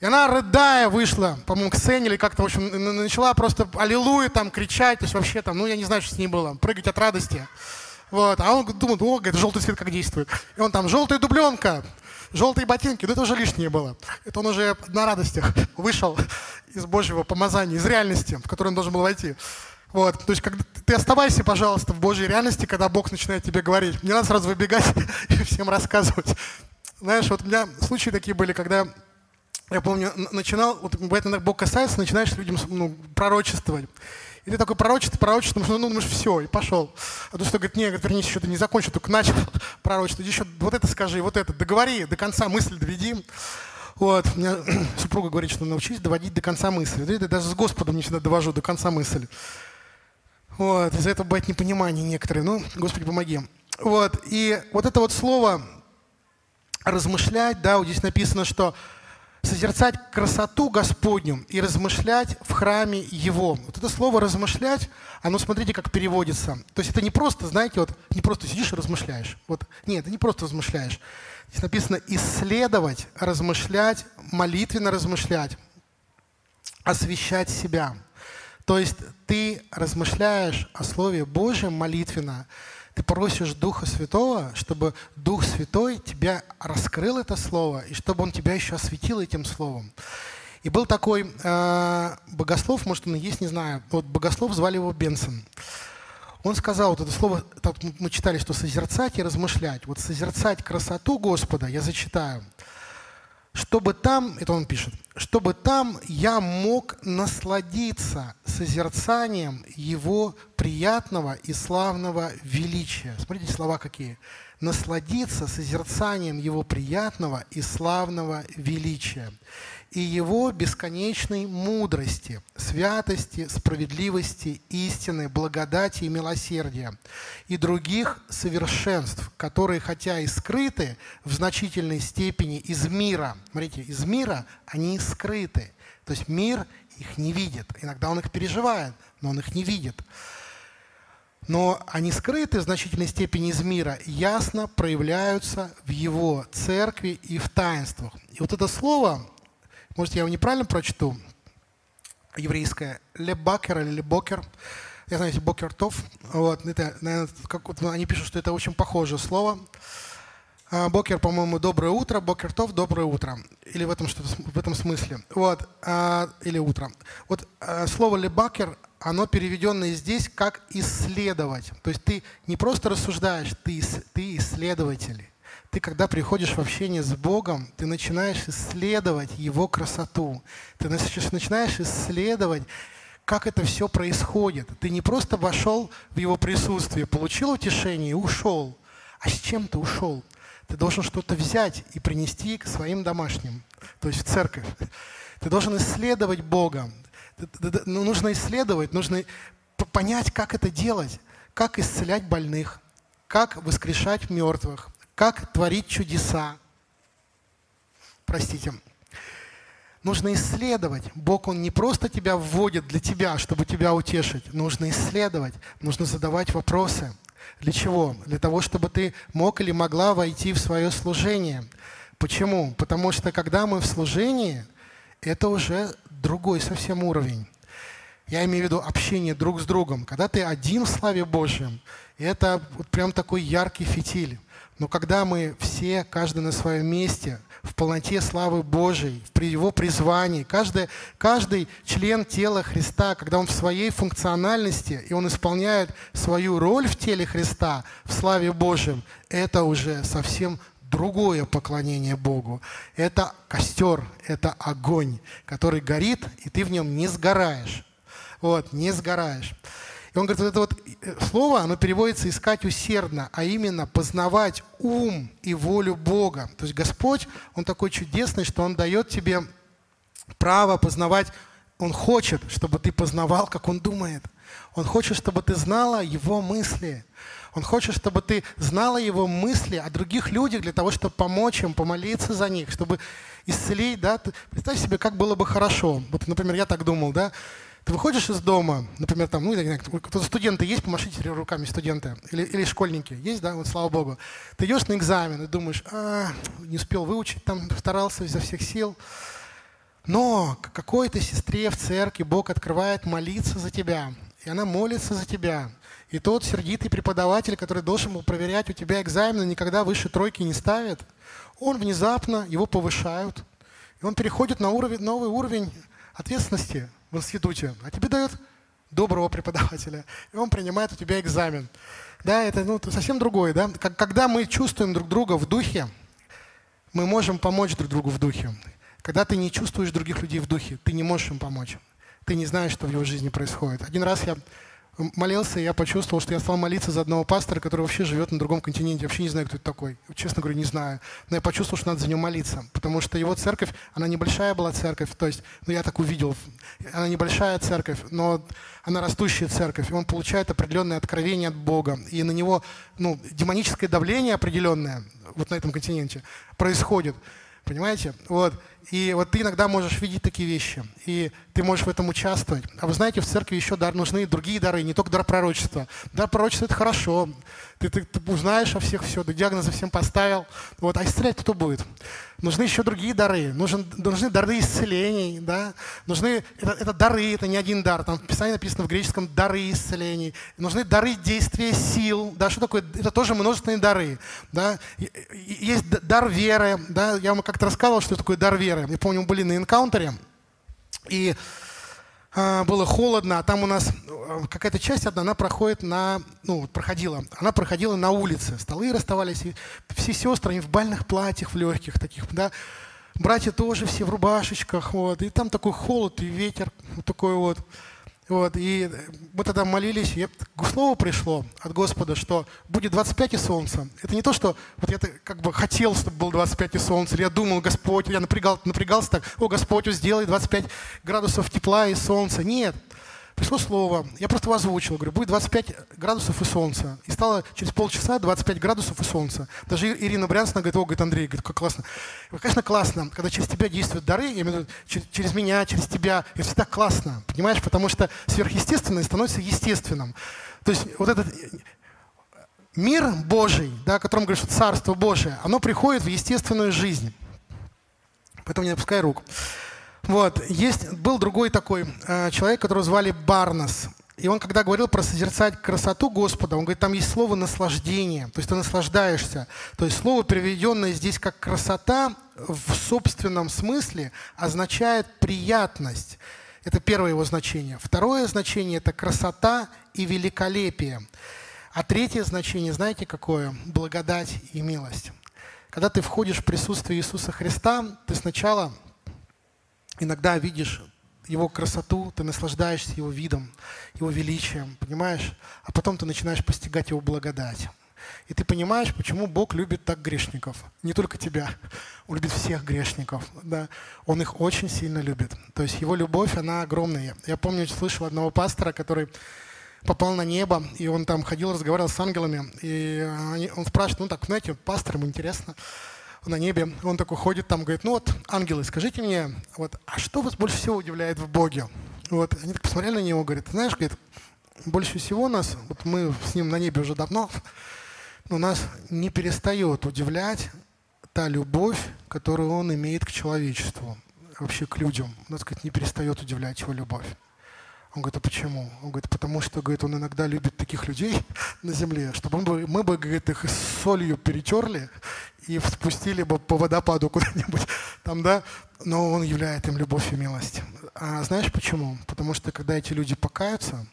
И она, рыдая, вышла, по-моему, к сцене или как-то, в общем, начала просто аллилуйя там кричать, то есть вообще там, ну, я не знаю, что с ней было, прыгать от радости. Вот. А он думает, о, говорит, желтый цвет как действует. И он там, желтая дубленка, желтые ботинки, ну, это уже лишнее было. Это он уже на радостях вышел из Божьего помазания, из реальности, в которую он должен был войти. Вот, то есть когда, ты оставайся, пожалуйста, в Божьей реальности, когда Бог начинает тебе говорить. Не надо сразу выбегать и всем рассказывать. Знаешь, вот у меня случаи такие были, когда, я помню, начинал, вот бывает, Бог касается, начинаешь людям ну, пророчествовать. И ты такой пророчество, пророчество, ну, ну, думаешь, все, и пошел. А то, что говорит, нет, вернись, что-то не закончил, только начал пророчествовать. Еще вот это скажи, вот это, договори, до конца мысль доведи. Вот, у меня супруга говорит, что научись доводить до конца мысль. Я даже с Господом не всегда довожу до конца мысль. Вот, из-за этого бывает непонимание некоторые. Ну, Господи, помоги. Вот, и вот это вот слово «размышлять», да, вот здесь написано, что «созерцать красоту Господню и размышлять в храме Его». Вот это слово «размышлять», оно, смотрите, как переводится. То есть это не просто, знаете, вот не просто сидишь и размышляешь. Вот, нет, это не просто размышляешь. Здесь написано «исследовать», «размышлять», «молитвенно размышлять», «освещать себя». То есть ты размышляешь о Слове Божьем молитвенно, ты просишь Духа Святого, чтобы Дух Святой тебя раскрыл это Слово, и чтобы Он тебя еще осветил этим Словом. И был такой э, богослов, может, он и есть, не знаю, вот богослов, звали его Бенсон. Он сказал, вот это слово, так мы читали, что «созерцать и размышлять». Вот «созерцать красоту Господа», я зачитаю, «чтобы там», это он пишет, «чтобы там я мог насладиться созерцанием Его приятного и славного величия». Смотрите, слова какие. насладиться созерцанием Его приятного и славного величия и Его бесконечной мудрости, святости, справедливости, истины, благодати и милосердия и других совершенств, которые, хотя и скрыты в значительной степени из мира, смотрите, из мира они скрыты, то есть мир их не видит, иногда он их переживает, но он их не видит. Но они скрыты в значительной степени из мира, ясно проявляются в Его церкви и в таинствах. И вот это слово, может, я его неправильно прочту, еврейское, лебакер или лебокер, я знаю, бокертов, вот, это, наверное, как, вот, они пишут, что это очень похожее слово. Бокер, по-моему, доброе утро, бокертов, доброе утро. Или в этом, что-то, в этом смысле. Вот, или утро. Вот слово лебакер, оно переведенное здесь как «исследовать». То есть ты не просто рассуждаешь, ты, ты исследователь. Ты, когда приходишь в общение с Богом, ты начинаешь исследовать Его красоту. Ты начинаешь исследовать, как это все происходит. Ты не просто вошел в Его присутствие, получил утешение и ушел. А с чем ты ушел? Ты должен что-то взять и принести к своим домашним, то есть в церковь. Ты должен исследовать Бога. Ну, нужно исследовать, нужно понять, как это делать, как исцелять больных, как воскрешать мертвых, как творить чудеса. Простите. Нужно исследовать. Бог, Он не просто тебя вводит для тебя, чтобы тебя утешить. Нужно исследовать, нужно задавать вопросы. Для чего? Для того, чтобы ты мог или могла войти в свое служение. Почему? Потому что когда мы в служении, это уже другой совсем уровень. Я имею в виду общение друг с другом. Когда ты один в славе Божьем, это вот прям такой яркий фитиль. Но когда мы все, каждый на своем месте, в полноте славы Божьей, при Его призвании, каждый, каждый член тела Христа, когда он в своей функциональности, и он исполняет свою роль в теле Христа, в славе Божьей, это уже совсем другое поклонение Богу. Это костер, это огонь, который горит, и ты в нем не сгораешь. Вот, не сгораешь. И он говорит, вот это вот слово, оно переводится «искать усердно», а именно познавать ум и волю Бога. То есть Господь, Он такой чудесный, что Он дает тебе право познавать. Он хочет, чтобы ты познавал, как Он думает. Он хочет, чтобы ты знала Его мысли. Он хочет, чтобы ты знала Его мысли о других людях для того, чтобы помочь им, помолиться за них, чтобы исцелить. Да? Представь себе, как было бы хорошо. Вот, например, я так думал, да? Ты выходишь из дома, например, там, ну, кто-то студенты есть, помашите руками студенты, или, или школьники есть, да, вот слава Богу. Ты идешь на экзамен и думаешь, а, не успел выучить, там старался изо всех сил. Но какой-то сестре в церкви Бог открывает молиться за тебя, и она молится за тебя. И тот сердитый преподаватель, который должен был проверять у тебя экзамены, никогда выше тройки не ставит, он внезапно, его повышают, и он переходит на уровень, новый уровень ответственности в институте, а тебе дают доброго преподавателя, и он принимает у тебя экзамен. Да, это ну, совсем другое. Да? Когда мы чувствуем друг друга в духе, мы можем помочь друг другу в духе. Когда ты не чувствуешь других людей в духе, ты не можешь им помочь. Ты не знаешь, что в его жизни происходит. Один раз я молился, и я почувствовал, что я стал молиться за одного пастора, который вообще живет на другом континенте. Я вообще не знаю, кто это такой. Честно говорю, не знаю. Но я почувствовал, что надо за него молиться. Потому что его церковь, она небольшая была церковь. То есть, ну я так увидел. Она небольшая церковь, но она растущая церковь. И он получает определенное откровение от Бога. И на него ну, демоническое давление определенное вот на этом континенте происходит. Понимаете? Вот. И вот ты иногда можешь видеть такие вещи, и ты можешь в этом участвовать. А вы знаете, в церкви еще дар, нужны другие дары, не только дар пророчества. Дар пророчества – это хорошо. Ты, ты, ты узнаешь о всех все, ты диагнозы всем поставил. Вот. А исцелять кто будет? Нужны еще другие дары. Нужен, нужны дары исцелений. Да? Нужны, это, это дары, это не один дар. Там в Писании написано в греческом «дары исцелений». Нужны дары действия сил. Да? Что такое? Это тоже множественные дары. Да? Есть дар веры. Да? Я вам как-то рассказывал, что такое дар веры. Я помню, мы были на энкаунтере, и э, было холодно, а там у нас какая-то часть одна, она проходит на, ну, проходила, она проходила на улице, столы расставались, и все сестры, они в бальных платьях, в легких таких, да, братья тоже все в рубашечках, вот, и там такой холод и ветер, вот такой вот. Вот, и мы тогда молились, и слово пришло от Господа, что будет двадцать пять и солнце. Это не то, что вот я как бы хотел, чтобы было двадцать пять и солнце, или я думал, Господь, я напрягал, напрягался так, о, Господь, сделай двадцать пять градусов тепла и солнца. Нет, пришло слово, я просто его озвучил, говорю, будет двадцать пять градусов и солнце. И стало через полчаса двадцать пять градусов и солнце. Даже Ирина Брянсная говорит, о, говорит, Андрей, говорит, как классно. Конечно, классно, когда через тебя действуют дары, я имею в виду, через, через меня, через тебя, это всегда классно, понимаешь, потому что сверхъестественное становится естественным. То есть вот этот мир Божий, да, о котором говорят, что Царство Божие, оно приходит в естественную жизнь. Поэтому не опускай руку. Вот. Есть, был другой такой э, человек, которого звали Барнас. И он, когда говорил про созерцать красоту Господа, он говорит, там есть слово «наслаждение», то есть ты наслаждаешься. То есть слово, переведенное здесь как «красота», в собственном смысле означает «приятность». Это первое его значение. Второе значение – это «красота» и «великолепие». А третье значение, знаете какое? «Благодать и милость». Когда ты входишь в присутствие Иисуса Христа, ты сначала… Иногда видишь его красоту, ты наслаждаешься его видом, его величием, понимаешь? А потом ты начинаешь постигать его благодать. И ты понимаешь, почему Бог любит так грешников. Не только тебя, он любит всех грешников. Да? Он их очень сильно любит. То есть его любовь, она огромная. Я помню, слышал одного пастора, который попал на небо, и он там ходил, разговаривал с ангелами. И он спрашивает, ну так, знаете, пасторам интересно. На небе, он такой ходит там, говорит, ну вот, ангелы, скажите мне, вот, а что вас больше всего удивляет в Боге? Вот, они так посмотрели на него, говорят, знаешь, говорит, больше всего нас, вот мы с ним на небе уже давно, но нас не перестает удивлять та любовь, которую он имеет к человечеству, вообще к людям. Нас, говорит, не перестает удивлять его любовь. Он говорит, а почему? Он говорит, потому что, говорит, он иногда любит таких людей на земле, чтобы мы бы, мы бы говорит, их с солью перетерли и спустили бы по водопаду куда-нибудь там, да? Но он являет им любовь и милость. А знаешь почему? Потому что, когда эти люди покаются,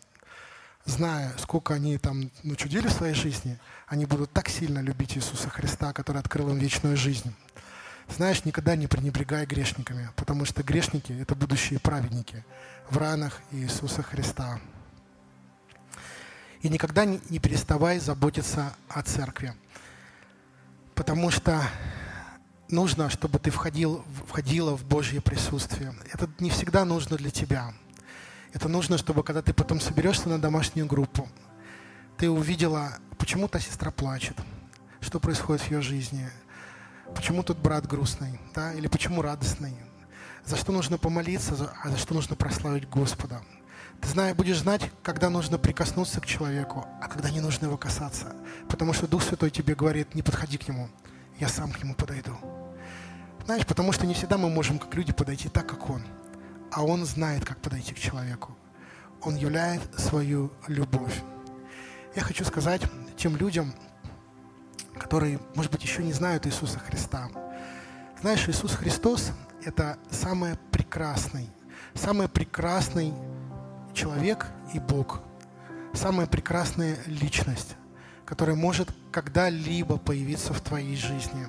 зная, сколько они там начудили в своей жизни, они будут так сильно любить Иисуса Христа, который открыл им вечную жизнь. Знаешь, никогда не пренебрегай грешниками, потому что грешники – это будущие праведники в ранах Иисуса Христа. И никогда не переставай заботиться о церкви, потому что нужно, чтобы ты входил, входила в Божье присутствие. Это не всегда нужно для тебя. Это нужно, чтобы когда ты потом соберешься на домашнюю группу, ты увидела, почему та сестра плачет, что происходит в ее жизни, почему тут брат грустный, да? Или почему радостный? За что нужно помолиться, за, а за что нужно прославить Господа? Ты знаешь, будешь знать, когда нужно прикоснуться к человеку, а когда не нужно его касаться. Потому что Дух Святой тебе говорит, не подходи к нему, я сам к нему подойду. Знаешь, потому что не всегда мы можем, как люди, подойти так, как он. А он знает, как подойти к человеку. Он являет свою любовь. Я хочу сказать тем людям, которые, может быть, еще не знают Иисуса Христа. Знаешь, Иисус Христос – это самый прекрасный, самый прекрасный человек и Бог, самая прекрасная личность, которая может когда-либо появиться в твоей жизни.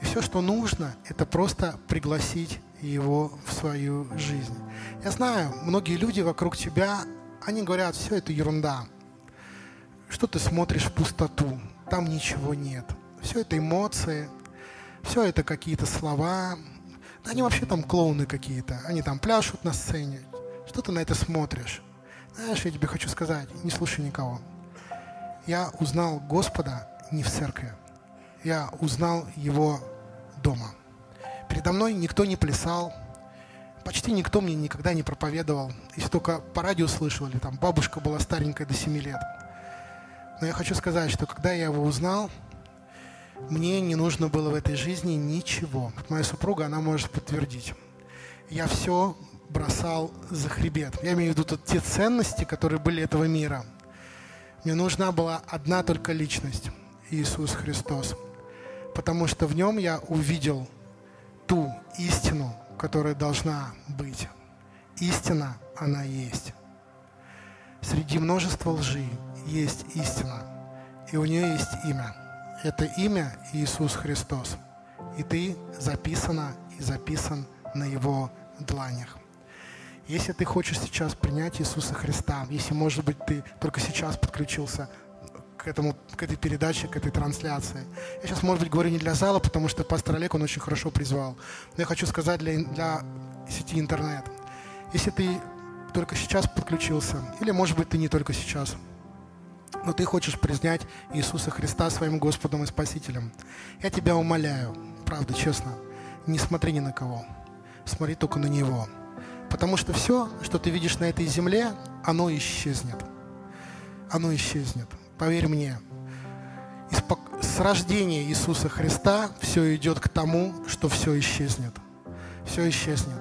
И все, что нужно, это просто пригласить Его в свою жизнь. Я знаю, многие люди вокруг тебя, они говорят, все это ерунда. Что ты смотришь в пустоту? Там ничего нет. Все это эмоции, все это какие-то слова. Да они вообще там клоуны какие-то. Они там пляшут на сцене. Что ты на это смотришь? Знаешь, я тебе хочу сказать, не слушай никого. Я узнал Господа не в церкви. Я узнал Его дома. Передо мной никто не плясал. Почти никто мне никогда не проповедовал. Если только по радио слышал, или там бабушка была старенькая до семи лет. Но я хочу сказать, что когда я его узнал, мне не нужно было в этой жизни ничего. Моя супруга, она может подтвердить. Я все бросал за хребет. Я имею в виду те ценности, которые были этого мира. Мне нужна была одна только личность – Иисус Христос. Потому что в нем я увидел ту истину, которая должна быть. Истина, она есть. Среди множества лжи есть истина, и у нее есть имя. Это имя Иисус Христос, и ты записана и записан на Его дланях. Если ты хочешь сейчас принять Иисуса Христа, если, может быть, ты только сейчас подключился к этому, к этой передаче, к этой трансляции. Я сейчас, может быть, говорю не для зала, потому что пастор Олег, он очень хорошо призвал. Но я хочу сказать для, для сети интернет. Если ты только сейчас подключился, или, может быть, ты не только сейчас, но ты хочешь признать Иисуса Христа своим Господом и Спасителем, я тебя умоляю, правда, честно, не смотри ни на кого, смотри только на Него. Потому что все, что ты видишь на этой земле, оно исчезнет. Оно исчезнет. Поверь мне, с рождения Иисуса Христа все идет к тому, что все исчезнет. Все исчезнет.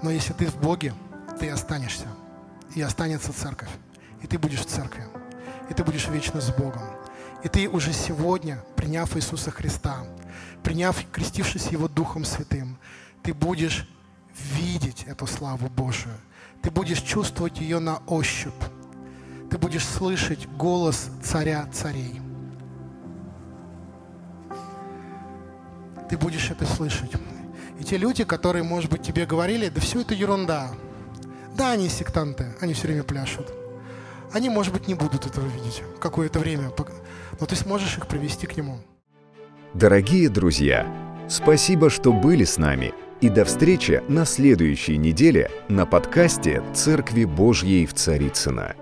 Но если ты в Боге, ты останешься. И останется церковь. И ты будешь в церкви. И ты будешь вечно с Богом. И ты уже сегодня, приняв Иисуса Христа, приняв, крестившись Его Духом Святым, ты будешь видеть эту славу Божию. Ты будешь чувствовать ее на ощупь. Ты будешь слышать голос Царя царей. Ты будешь это слышать. И те люди, которые, может быть, тебе говорили, да все это ерунда. Да, они сектанты, они все время пляшут. Они, может быть, не будут этого видеть какое-то время, но ты сможешь их привести к Нему. Дорогие друзья, спасибо, что были с нами. И до встречи на следующей неделе на подкасте «Церкви Божьей в Царицыно».